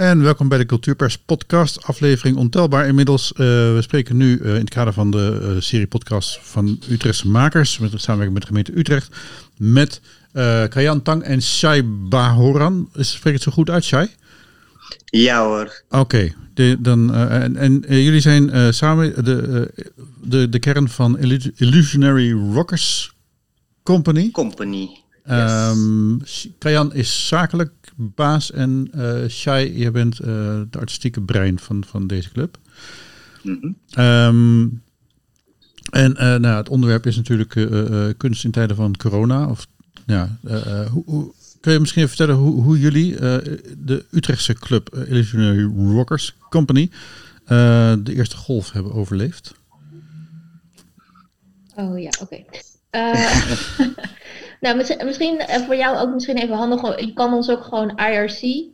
En welkom bij de Cultuurpers Podcast, aflevering ontelbaar inmiddels. We spreken nu in het kader van de serie podcast van Utrechtse makers, met samenwerking met de gemeente Utrecht, met Kayan Tang en Shai Bahoran. Spreek het zo goed uit, Shai? Ja hoor. Oké. En jullie zijn samen de kern van Illusionary Rockers Company. Yes. Kayan is zakelijk baas en Shai, jij bent de artistieke brein van deze club. Mm-hmm. Het onderwerp is natuurlijk kunst in tijden van corona. Kun je misschien even vertellen hoe jullie de Utrechtse club Illusionary Rockers Company de eerste golf hebben overleefd? Oh ja, oké. Misschien voor jou ook misschien even handig, je kan ons ook gewoon IRC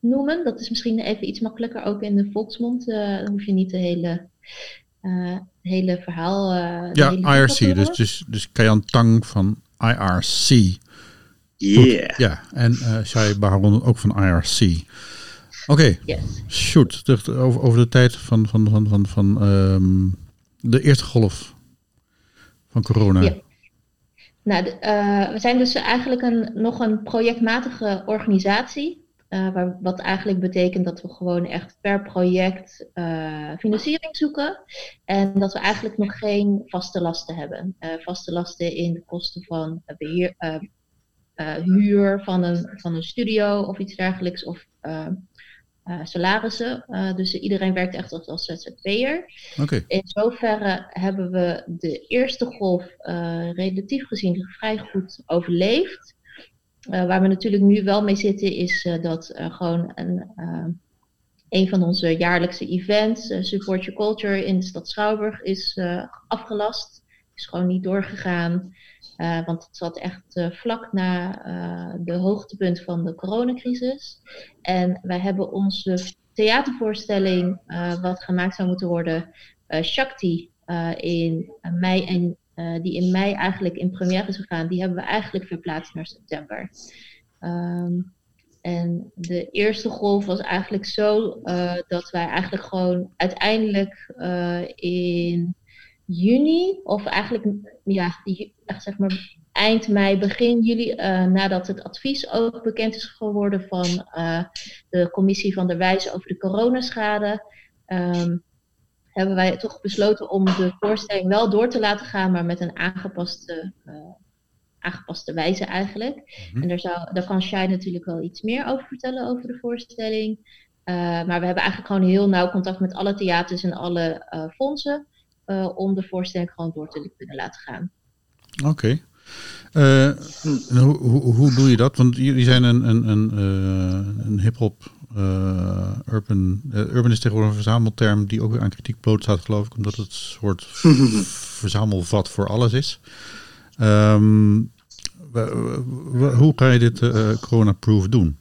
noemen. Dat is misschien even iets makkelijker, ook in de volksmond. Dan hoef je niet de hele verhaal... IRC, dus Kayan Tang van IRC. Yeah. Ja, en Shai Bahoran ook van IRC. Oké. Yes. Shoot, over de tijd van de eerste golf van corona. Yeah. We zijn dus eigenlijk nog een projectmatige organisatie. Wat eigenlijk betekent dat we gewoon echt per project financiering zoeken. En dat we eigenlijk nog geen vaste lasten hebben. Vaste lasten in de kosten van beheer... huur van een studio of iets dergelijks. Of salarissen. Dus iedereen werkt echt als ZZP'er. Okay. In zoverre hebben we de eerste golf relatief gezien vrij goed overleefd. Waar we natuurlijk nu wel mee zitten is dat gewoon een van onze jaarlijkse events, Support Your Culture in de Stadsschouwburg, is afgelast. Is gewoon niet doorgegaan. Want het zat echt vlak na de hoogtepunt van de coronacrisis. En wij hebben onze theatervoorstelling, wat gemaakt zou moeten worden, Shakti, in mei. En die in mei eigenlijk in première is gegaan. Die hebben we eigenlijk verplaatst naar september. En de eerste golf was eigenlijk zo dat wij eigenlijk gewoon uiteindelijk in... juni, of eigenlijk zeg maar eind mei, begin juli, nadat het advies ook bekend is geworden van de commissie van der Wijs over de coronaschade, hebben wij toch besloten om de voorstelling wel door te laten gaan, maar met een aangepaste wijze eigenlijk. Mm-hmm. En daar kan Shai natuurlijk wel iets meer over vertellen over de voorstelling. Maar we hebben eigenlijk gewoon heel nauw contact met alle theaters en alle fondsen. Om de voorstelling gewoon door te kunnen laten gaan. Oké. Hoe doe je dat? Want jullie zijn een hip-hop urban. Urban is tegenwoordig een verzamelterm die ook weer aan kritiek blootstaat, geloof ik, omdat het een soort verzamelvat voor alles is. Hoe kan je dit corona-proof doen?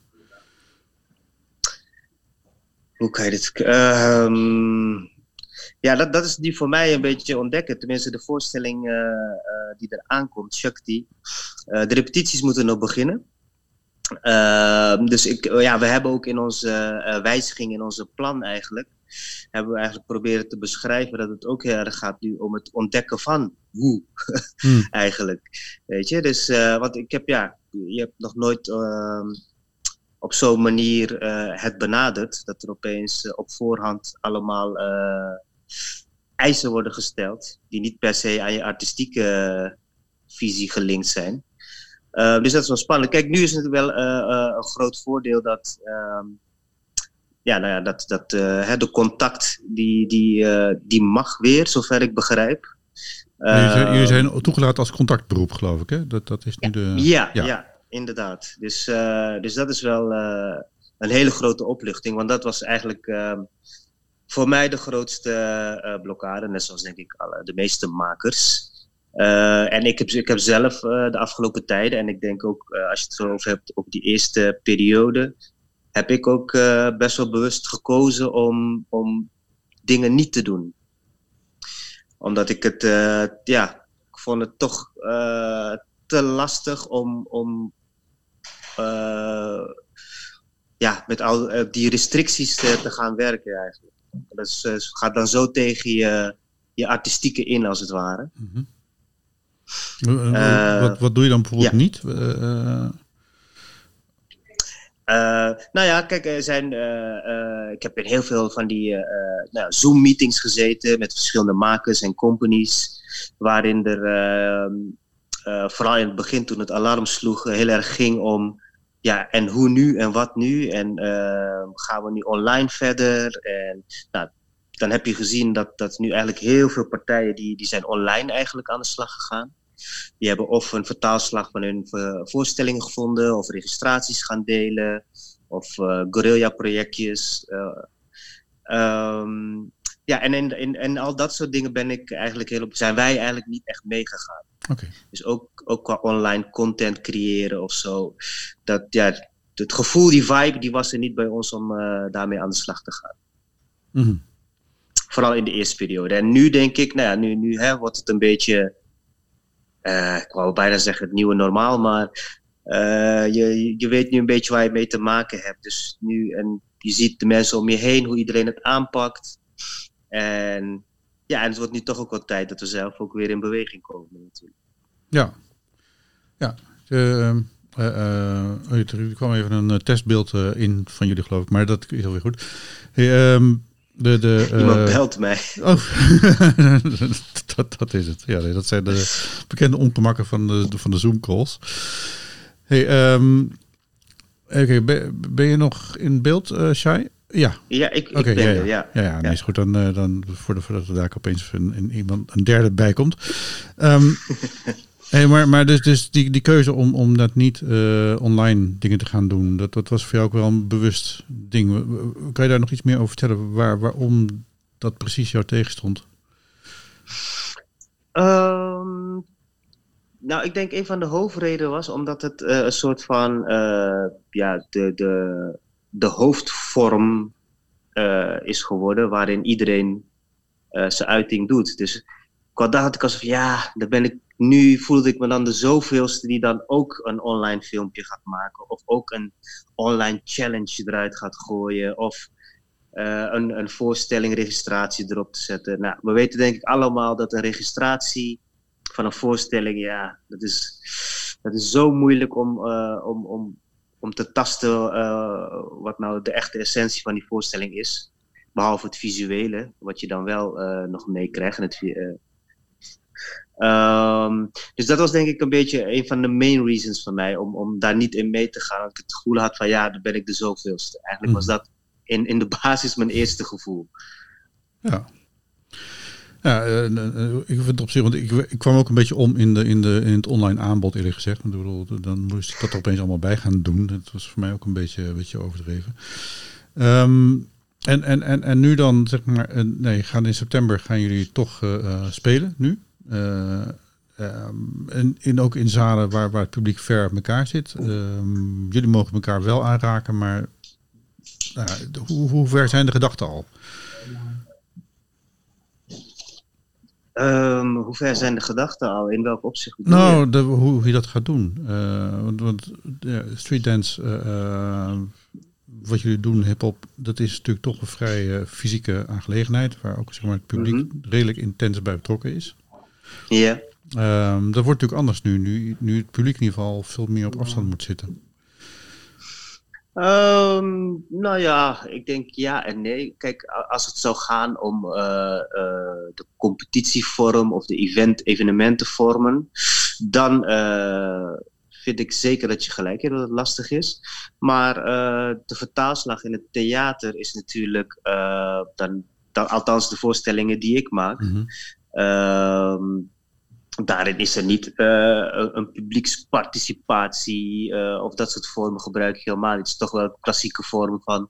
Hoe kan je dit... Ja, dat is die voor mij een beetje ontdekken. Tenminste, de voorstelling die er aankomt, Shakti. De repetities moeten nog beginnen. Dus we hebben ook in onze wijziging, in onze plan eigenlijk... hebben we eigenlijk proberen te beschrijven dat het ook heel erg gaat nu om het ontdekken van hoe. Eigenlijk. Weet je, dus... want ik heb, je hebt nog nooit... op zo'n manier het benadert, dat er opeens op voorhand allemaal eisen worden gesteld, die niet per se aan je artistieke visie gelinkt zijn. Dus dat is wel spannend. Kijk, nu is het wel een groot voordeel dat, de contact, die mag weer, zover ik begrijp. Jullie zijn toegelaten als contactberoep, geloof ik, hè? Dat is nu de... Ja. Inderdaad, dus dat is wel een hele grote opluchting, want dat was eigenlijk voor mij de grootste blokkade, net zoals denk ik de meeste makers. En ik heb zelf de afgelopen tijden, en ik denk ook als je het zo over hebt op die eerste periode, heb ik ook best wel bewust gekozen om dingen niet te doen. Omdat ik het, ik vond het toch te lastig om ja, met al die restricties te gaan werken eigenlijk. Dat is, gaat dan zo tegen je artistieke in, als het ware. Mm-hmm. Wat doe je dan bijvoorbeeld niet? Nou ja, kijk, er zijn, ik heb in heel veel van die Zoom-meetings gezeten met verschillende makers en companies, waarin er vooral in het begin toen het alarm sloeg heel erg ging om ja, en hoe nu en wat nu en gaan we nu online verder en nou, dan heb je gezien dat nu eigenlijk heel veel partijen die zijn online eigenlijk aan de slag gegaan. Die hebben of een vertaalslag van hun voorstellingen gevonden, of registraties gaan delen, of guerrilla-projectjes. En in al dat soort dingen zijn wij eigenlijk niet echt meegegaan. Okay. Dus ook qua online content creëren of zo. Het gevoel, die vibe, die was er niet bij ons om daarmee aan de slag te gaan. Mm-hmm. Vooral in de eerste periode. En nu denk ik, nu wordt het een beetje... ik wou bijna zeggen het nieuwe normaal, maar je weet nu een beetje waar je mee te maken hebt. Dus nu, en je ziet de mensen om je heen, hoe iedereen het aanpakt. En het wordt nu toch ook wel tijd dat we zelf ook weer in beweging komen natuurlijk. Ja. Er kwam even een testbeeld in van jullie, geloof ik, maar dat is alweer goed. Iemand belt mij. Oh, dat is het. Ja, dat zijn de bekende ongemakken van de Zoom-calls. Hey, ben je nog in beeld, Shai? Ja. Ja, ik ben er, ja. Ja, nee, is goed. Dan voordat er daar opeens een derde bij komt. Hey, maar dus die keuze om dat niet online dingen te gaan doen, dat was voor jou ook wel een bewust ding. Kan je daar nog iets meer over vertellen waarom dat precies jou tegenstond? Ik denk een van de hoofdredenen was omdat het een soort van de hoofdvorm is geworden waarin iedereen zijn uiting doet. Dus qua dag had ik alsof nu voelde ik me dan de zoveelste die dan ook een online filmpje gaat maken. Of ook een online challenge eruit gaat gooien. Of een voorstellingregistratie erop te zetten. Nou, we weten denk ik allemaal dat een registratie van een voorstelling... Ja, dat is zo moeilijk om te tasten wat nou de echte essentie van die voorstelling is. Behalve het visuele, wat je dan wel nog meekrijgt. Dus dat was denk ik een beetje een van de main reasons van mij om daar niet in mee te gaan. Dat ik het gevoel had van dan ben ik de zoveelste. Eigenlijk was dat in de basis mijn eerste gevoel. Ja. Ja, ik vind het op zich, want ik kwam ook een beetje om in het online aanbod, eerlijk gezegd. Ik bedoel, dan moest ik dat er opeens allemaal bij gaan doen. Dat was voor mij ook een beetje overdreven. En nu dan, zeg maar, in september gaan jullie toch spelen nu. En ook in zalen waar het publiek ver uit elkaar zit. Jullie mogen elkaar wel aanraken, maar hoe ver zijn de gedachten al? Hoe ver zijn de gedachten al? In welk opzicht? Nou, hoe je dat gaat doen. Want streetdance, wat jullie doen, hip-hop, dat is natuurlijk toch een vrij fysieke aangelegenheid, waar ook, zeg maar, het publiek redelijk intens bij betrokken is. Ja. Yeah. Dat wordt natuurlijk anders nu het publiek in ieder geval veel meer op afstand moet zitten. Ik denk ja en nee. Kijk, als het zou gaan om de competitievorm of de evenementenvormen, dan vind ik zeker dat je gelijk hebt dat het lastig is. Maar de vertaalslag in het theater is natuurlijk, althans de voorstellingen die ik maak... Mm-hmm. Daarin is er niet een publieksparticipatie of dat soort vormen gebruik ik helemaal. Het is toch wel een klassieke vorm van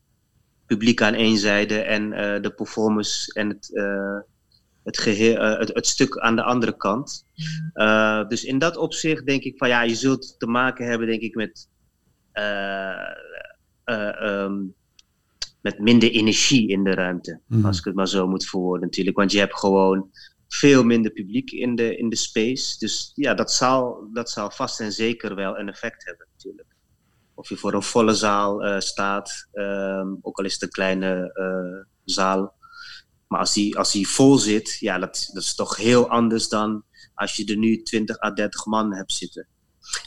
publiek aan één zijde en de performance en het geheel, het stuk aan de andere kant. Dus in dat opzicht denk ik van je zult te maken hebben denk ik met minder energie in de ruimte, als ik het maar zo moet verwoorden natuurlijk, want je hebt gewoon veel minder publiek in de space. Dus dat zal vast en zeker wel een effect hebben natuurlijk. Of je voor een volle zaal staat. Ook al is het een kleine zaal. Maar als die vol zit, ja, dat is toch heel anders dan als je er nu 20 à 30 man hebt zitten.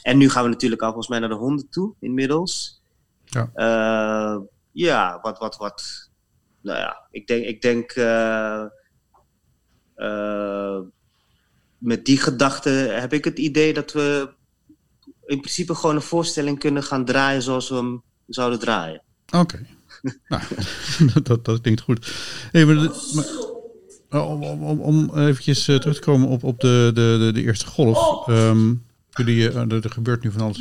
En nu gaan we natuurlijk al volgens mij naar de 100 toe inmiddels. Ja, wat. Nou ja, ik denk met die gedachte heb ik het idee dat we in principe gewoon een voorstelling kunnen gaan draaien zoals we hem zouden draaien. Oké. Nou, dat klinkt goed. Even, om eventjes terug te komen op de eerste golf. Jullie, er gebeurt nu van alles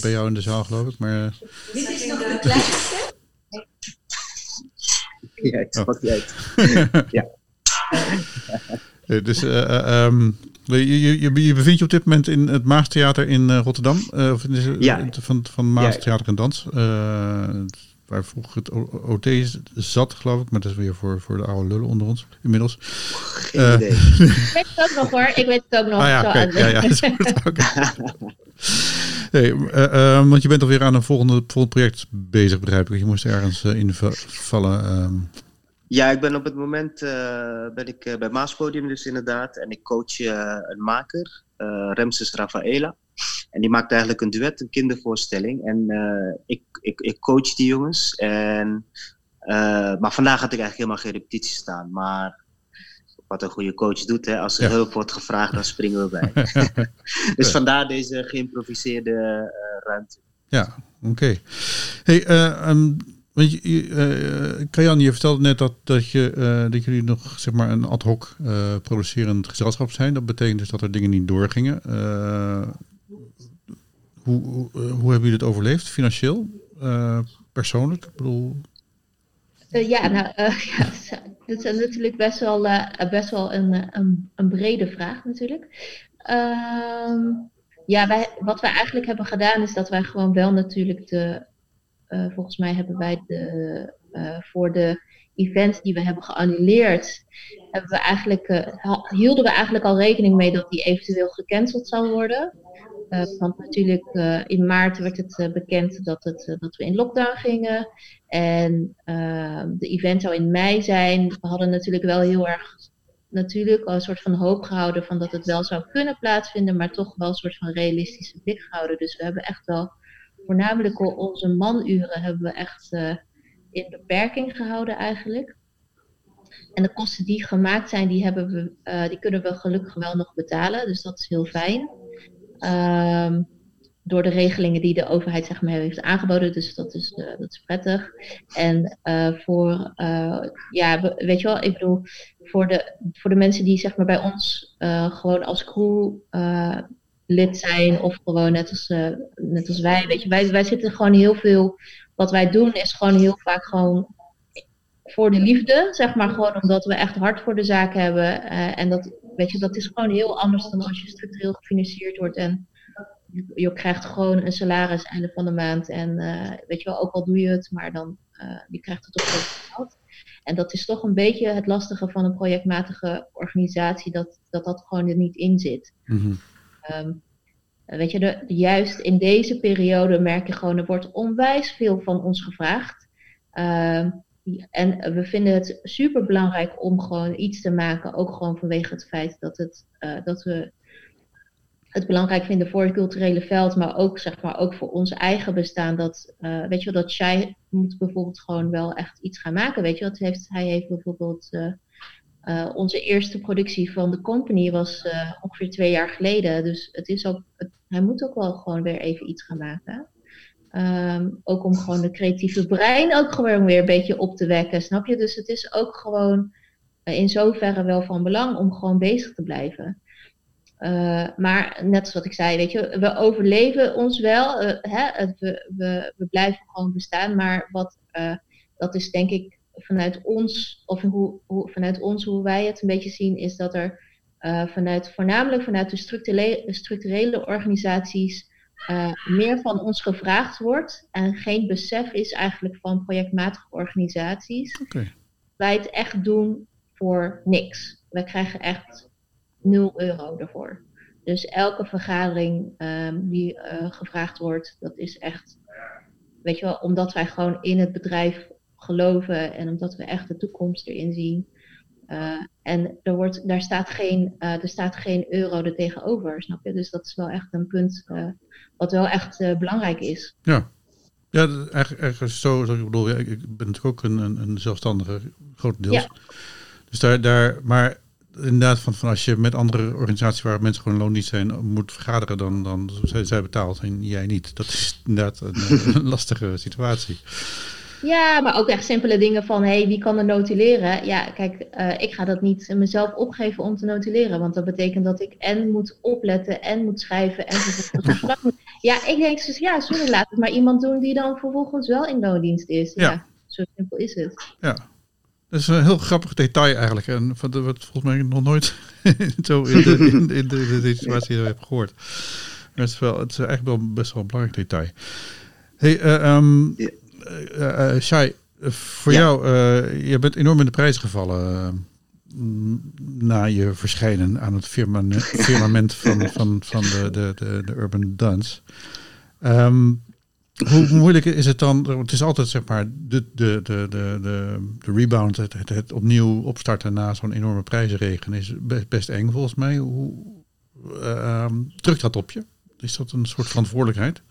bij jou in de zaal, geloof ik. Maar, dit is nog de kleinste. Ja, ik pak je uit. Ja. Dus je bevindt je op dit moment in het Maastheater in Rotterdam. Van Maastheater en Dans. Waar vroeger het OT zat, geloof ik. Maar dat is weer voor de oude lullen onder ons inmiddels. Geen idee. Ik weet het ook nog hoor. Want je bent alweer aan een volgend project bezig, begrijp ik. Je moest ergens invallen. Ja, ik ben op het moment bij Maas Podium dus inderdaad. En ik coach een maker, Ramses Rafaela. En die maakt eigenlijk een duet, een kindervoorstelling. En ik coach die jongens. En, maar vandaag had ik eigenlijk helemaal geen repetitie staan. Maar wat een goede coach doet, hè, als er hulp wordt gevraagd, dan springen we bij. Dus vandaar deze geïmproviseerde ruimte. Ja, oké. Hey, Kajan, je vertelde net dat jullie nog zeg maar een ad hoc producerend gezelschap zijn. Dat betekent dus dat er dingen niet doorgingen. Hoe hebben jullie het overleefd? Financieel? Persoonlijk? Ik bedoel... dat is natuurlijk best wel een brede vraag natuurlijk. Wat wij eigenlijk hebben gedaan is dat wij gewoon wel natuurlijk de... volgens mij hebben wij voor de events die we hebben geannuleerd, hielden we eigenlijk al rekening mee dat die eventueel gecanceld zou worden. Want natuurlijk in maart werd het bekend dat we in lockdown gingen. En de event zou in mei zijn. We hadden natuurlijk wel heel erg al een soort van hoop gehouden van dat het wel zou kunnen plaatsvinden. Maar toch wel een soort van realistische blik gehouden. Dus we hebben echt wel... Voornamelijk onze manuren hebben we echt in beperking gehouden eigenlijk. En de kosten die gemaakt zijn, die kunnen we gelukkig wel nog betalen. Dus dat is heel fijn. Door de regelingen die de overheid zeg maar heeft aangeboden. Dus dat is prettig. En voor de mensen die zeg maar bij ons gewoon als crew... lid zijn of gewoon net als wij. Weet je, wij zitten gewoon heel veel... Wat wij doen is gewoon heel vaak gewoon voor de liefde, zeg maar. Gewoon omdat we echt hart voor de zaak hebben. En dat is gewoon heel anders dan als je structureel gefinancierd wordt. En je krijgt gewoon een salaris einde van de maand. En ook al doe je het, maar dan je krijgt het toch wel geld. En dat is toch een beetje het lastige van een projectmatige organisatie. Dat gewoon er niet in zit. Mm-hmm. Juist in deze periode merk je gewoon, er wordt onwijs veel van ons gevraagd. En we vinden het super belangrijk om gewoon iets te maken. Ook gewoon vanwege het feit dat we het belangrijk vinden voor het culturele veld. Maar ook, zeg maar, ook voor ons eigen bestaan. Dat Shai moet bijvoorbeeld gewoon wel echt iets gaan maken. Weet je wat, hij heeft bijvoorbeeld... onze eerste productie van de company was ongeveer 2 jaar geleden. Dus het is ook, hij moet ook wel gewoon weer even iets gaan maken. Ook om gewoon de creatieve brein ook gewoon weer een beetje op te wekken. Snap je? Dus het is ook gewoon in zoverre wel van belang om gewoon bezig te blijven. Maar net zoals wat ik zei, weet je, we overleven ons wel. We blijven gewoon bestaan. Maar dat is denk ik... Vanuit ons, of hoe wij het een beetje zien, is dat er voornamelijk vanuit de structurele organisaties meer van ons gevraagd wordt. En geen besef is eigenlijk van projectmatige organisaties. Okay. Wij het echt doen voor niks. Wij krijgen echt €0 daarvoor. Dus elke vergadering die gevraagd wordt, dat is echt... weet je wel, omdat wij gewoon in het bedrijf geloven en omdat we echt de toekomst erin zien. En er staat geen euro er tegenover, snap je? Dus dat is wel echt een punt wat wel echt belangrijk is. Ja. Ja, ergens zo. Ik bedoel, ik ben natuurlijk ook een zelfstandige, grotendeels. Ja. Dus daar, maar inderdaad, van als je met andere organisaties waar mensen gewoon loondienst zijn moet vergaderen, dan zijn zij betaald en jij niet. Dat is inderdaad een lastige situatie. Ja, maar ook echt simpele dingen van, wie kan er notuleren? Ja, kijk, ik ga dat niet mezelf opgeven om te notuleren. Want dat betekent dat ik en moet opletten en moet schrijven en vervolgens. Ja, ik denk dus, ja, sorry, laat het maar iemand doen die dan vervolgens wel in loondienst is. Ja, zo simpel is het. Ja, dat is een heel grappig detail eigenlijk. En wat volgens mij nog nooit zo in de situatie heb gehoord. Maar het is eigenlijk wel best wel een belangrijk detail. Shai, voor jou, je bent enorm in de prijs gevallen na je verschijnen aan het firmament van de Urban Dance. Hoe moeilijk is het dan? Het is altijd, zeg maar, de rebound, het opnieuw opstarten na zo'n enorme prijzenregen is best eng volgens mij. Hoe drukt dat op je? Is dat een soort verantwoordelijkheid?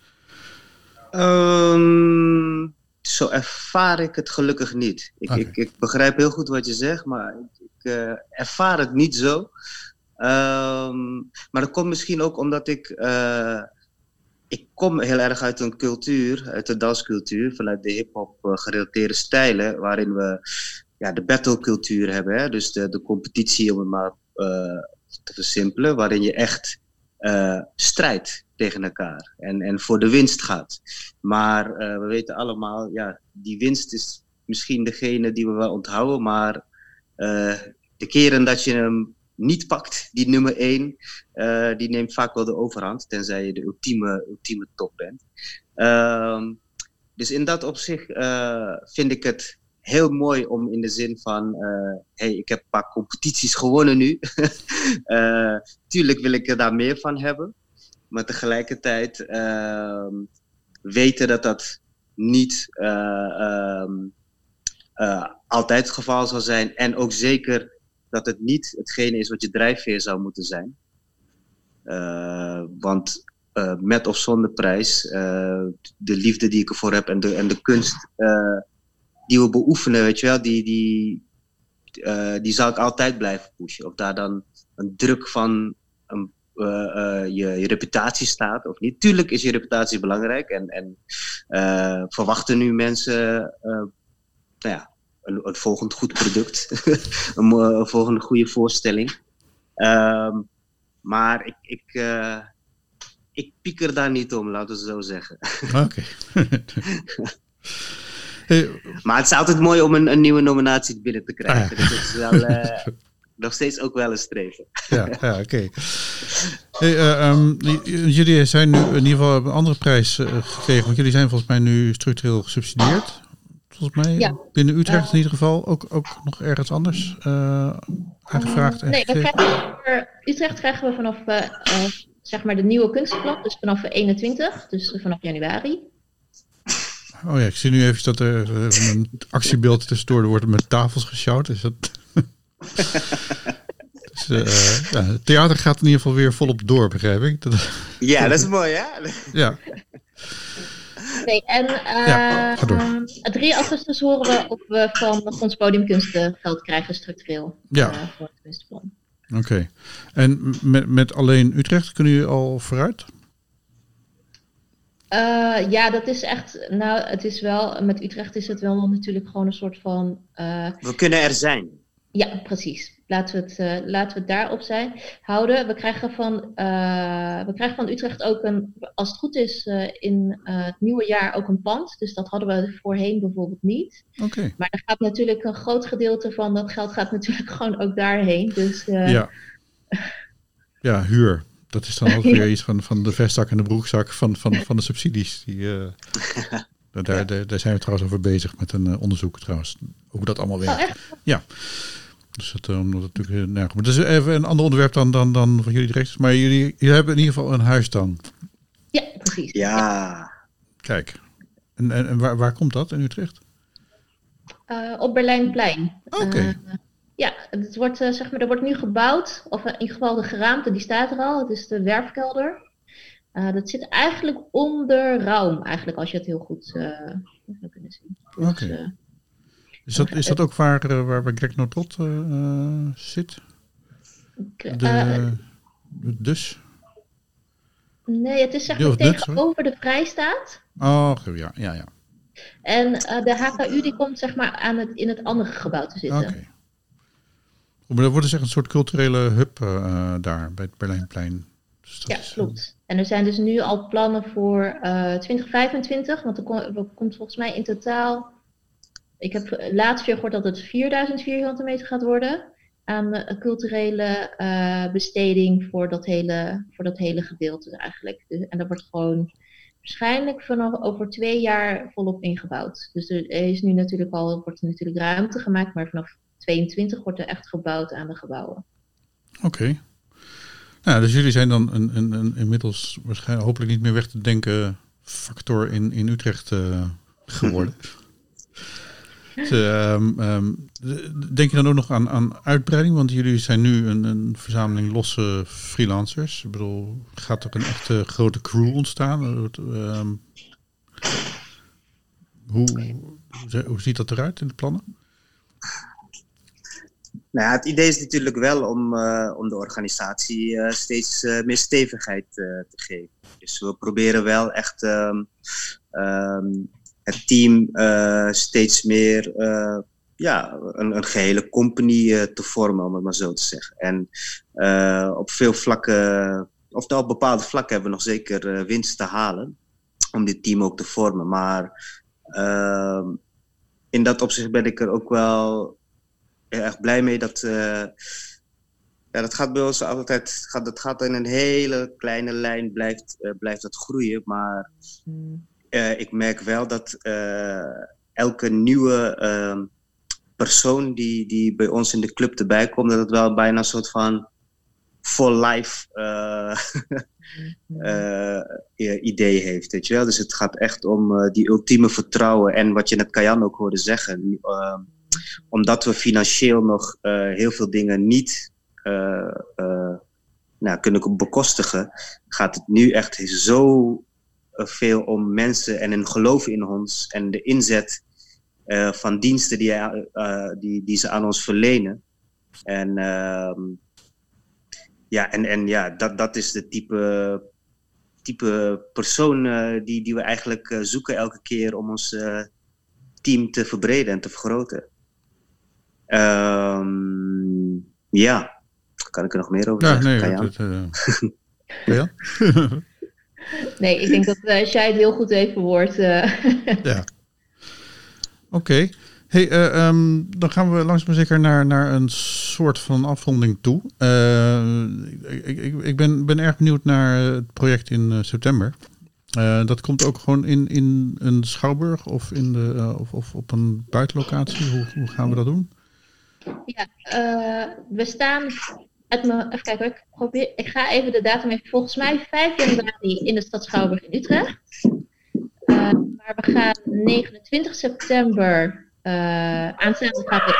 Zo ervaar ik het gelukkig niet. Ik begrijp heel goed wat je zegt, maar ik ervaar het niet zo. Maar dat komt misschien ook omdat ik kom heel erg uit een cultuur, uit de danscultuur, vanuit de hip-hop gerelateerde stijlen, waarin we de battlecultuur hebben. Hè? Dus de competitie, om het maar te versimpelen, waarin je echt strijdt tegen elkaar en voor de winst gaat. Maar we weten allemaal, die winst is misschien degene die we wel onthouden, maar de keren dat je hem niet pakt, die nummer 1, die neemt vaak wel de overhand, tenzij je de ultieme top bent. Dus in dat opzicht vind ik het heel mooi om in de zin van, ik heb een paar competities gewonnen nu. Tuurlijk wil ik er daar meer van hebben. Maar tegelijkertijd weten dat niet altijd het geval zal zijn. En ook zeker dat het niet hetgene is wat je drijfveer zou moeten zijn. Want met of zonder prijs, de liefde die ik ervoor heb en de kunst die we beoefenen, weet je wel, die zal ik altijd blijven pushen. Of daar dan een druk van een je reputatie staat of niet. Tuurlijk is je reputatie belangrijk en verwachten nu mensen een volgend goed product, een volgende goede voorstelling. Maar ik pieker daar niet om, laten we het zo zeggen. Oké. Maar het is altijd mooi om een nieuwe nominatie binnen te krijgen. Dus dat is wel... nog steeds ook wel een streven. Ja, oké. Hey, jullie zijn nu in ieder geval een andere prijs gekregen. Want jullie zijn volgens mij nu structureel gesubsidieerd. Volgens mij binnen Utrecht in ieder geval. Ook nog ergens anders aangevraagd. Utrecht krijgen we vanaf zeg maar de nieuwe kunstplan. Dus vanaf 21. Dus vanaf januari. Oh ja, ik zie nu even dat er een actiebeeld tussendoor wordt met tafels gesjouwd. Is dat... Dus, het theater gaat in ieder geval weer volop door, begrijp ik. Ja, dat is mooi, hè? Ja. Nee, en 3 augustus horen we of we van ons podiumkunsten geld krijgen structureel. Ja. Voor het kunstplan. Oké. En met alleen Utrecht kunnen jullie al vooruit? Dat is echt... Nou, het is wel... Met Utrecht is het wel natuurlijk gewoon een soort van... we kunnen er zijn. Ja, precies. Laten we het daarop houden. We krijgen van Utrecht ook een, als het goed is, in het nieuwe jaar ook een pand. Dus dat hadden we voorheen bijvoorbeeld niet. Okay. Maar er gaat natuurlijk een groot gedeelte van dat geld gaat natuurlijk gewoon ook daarheen. Dus, ja, huur. Dat is dan ook weer iets van de vestzak en de broekzak van de subsidies. Die, daar zijn we trouwens over bezig met een onderzoek trouwens. Hoe dat allemaal werkt. Oh, echt? Ja. Dus dat omdat het natuurlijk maar dat is even een ander onderwerp dan van jullie direct. Maar jullie hebben in ieder geval een huis dan. Ja, precies. Ja. Kijk. En waar komt dat in Utrecht? Op Berlijnplein. Oké. Ja, het wordt, zeg maar, er wordt nu gebouwd, of in ieder geval de geraamte, die staat er al. Het is de werfkelder. Dat zit eigenlijk onder Raum, eigenlijk, als je het heel goed zou kunnen zien. Oké. Is dat ook waar Greg Notot zit? Dus? Nee, het is zeg maar tegenover de Vrijstaat. Ja. En de HKU die komt zeg maar in het andere gebouw te zitten. Oké. Maar dat wordt dus echt een soort culturele hub daar bij het Berlijnplein. Dus ja, klopt. En er zijn dus nu al plannen voor 2025, want er komt volgens mij in totaal... Ik heb laatst weer gehoord dat het 4000 vierkante meter gaat worden aan een culturele besteding voor dat hele gedeelte eigenlijk. Dus, en dat wordt gewoon waarschijnlijk vanaf over 2 jaar volop ingebouwd. Dus er is nu natuurlijk wordt er ruimte gemaakt, maar vanaf 2022 wordt er echt gebouwd aan de gebouwen. Oké. Nou, dus jullie zijn dan een inmiddels waarschijnlijk hopelijk niet meer weg te denken factor in Utrecht geworden. Denk je dan ook nog aan uitbreiding? Want jullie zijn nu een verzameling losse freelancers. Ik bedoel, gaat er een echte grote crew ontstaan? Hoe ziet dat eruit in de plannen? Nou ja, het idee is natuurlijk wel om de organisatie steeds meer stevigheid te geven. Dus we proberen wel echt... het team steeds meer een gehele compagnie te vormen, om het maar zo te zeggen. En op veel vlakken, of op bepaalde vlakken, hebben we nog zeker winst te halen om dit team ook te vormen. Maar in dat opzicht ben ik er ook wel heel erg blij mee dat... dat gaat bij ons altijd, dat gaat in een hele kleine lijn, blijft dat groeien, maar... ik merk wel dat elke nieuwe persoon die bij ons in de club erbij komt, dat het wel bijna een soort van for life idee heeft, weet je wel. Dus het gaat echt om die ultieme vertrouwen en wat je net Kajan ook hoorde zeggen. Omdat we financieel nog heel veel dingen niet kunnen bekostigen, gaat het nu echt zo... veel om mensen en hun geloof in ons en de inzet van diensten die ze aan ons verlenen. Dat is de type persoon die we eigenlijk zoeken elke keer om ons team te verbreden en te vergroten. Kan ik er nog meer over zeggen? Ja. Nee, ik denk dat Shai het heel goed heeft verwoord. Ja. Oké. Hey, dan gaan we langzaam maar zeker naar een soort van afronding toe. Ik ben erg benieuwd naar het project in september. Dat komt ook gewoon in een schouwburg of of op een buitenlocatie. Hoe gaan we dat doen? Ja, we staan... Even kijken, ik ga even de datum even. Volgens mij 5 januari in de Stadsschouwburg in Utrecht. Maar we gaan 29 september aanstaande gaat het.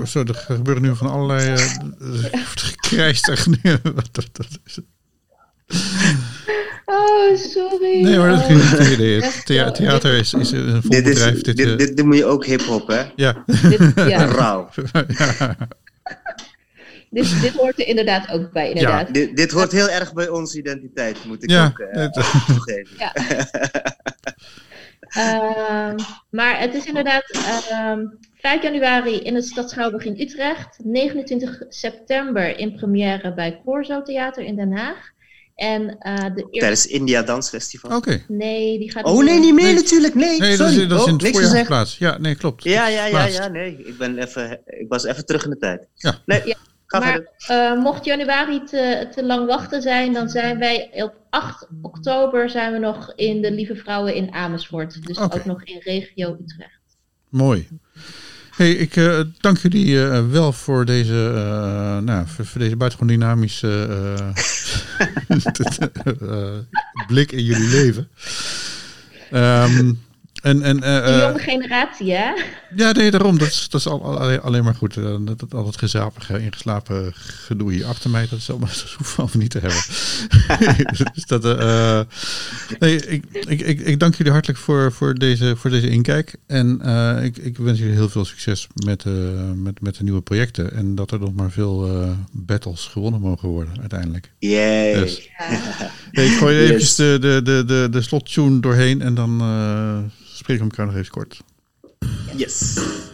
Oh, zo, er gebeuren nu van allerlei. Gekrijst echt nu. Dat is het. Oh, sorry. Nee, maar dat ging niet het idee. Theater is een vol bedrijf. Dit moet je ook hip-hop, hè? Ja. Rauw. Ja. Dit hoort er inderdaad ook bij. Inderdaad. Ja. Dit hoort heel erg bij onze identiteit, moet ik ook toegeven. Ja. Maar het is inderdaad 5 januari in het Stadsschouwburg in Utrecht. 29 september in première bij Corso Theater in Den Haag. En tijdens India Dansfestival. Oké. Nee, die gaat... Oh nee, niet meer natuurlijk. Nee, sorry. Dat is in het voorjaar plaats. Ja, nee, klopt. Ja, nee. Ik was even terug in de tijd. Ja. Nee. Ja. Maar mocht januari te lang wachten zijn, dan zijn wij op 8 oktober zijn we nog in de Lieve Vrouwen in Amersfoort. Dus ook nog in regio Utrecht. Mooi. Hey, ik dank jullie wel voor deze, voor deze buitengewoon dynamische blik in jullie leven. De jonge generatie, hè? Ja, nee, daarom. Dat is alleen maar goed. Dat al het gezapige, ingeslapen gedoe hier achter mij, dat hoeven we allemaal niet te hebben. Dus ik dank jullie hartelijk voor deze inkijk. En ik wens jullie heel veel succes met de nieuwe projecten. En dat er nog maar veel battles gewonnen mogen worden uiteindelijk. Yay! Dus. Ja. Ik gooi eventjes de slottune doorheen en dan... Spreken we elkaar nog even kort. Yes.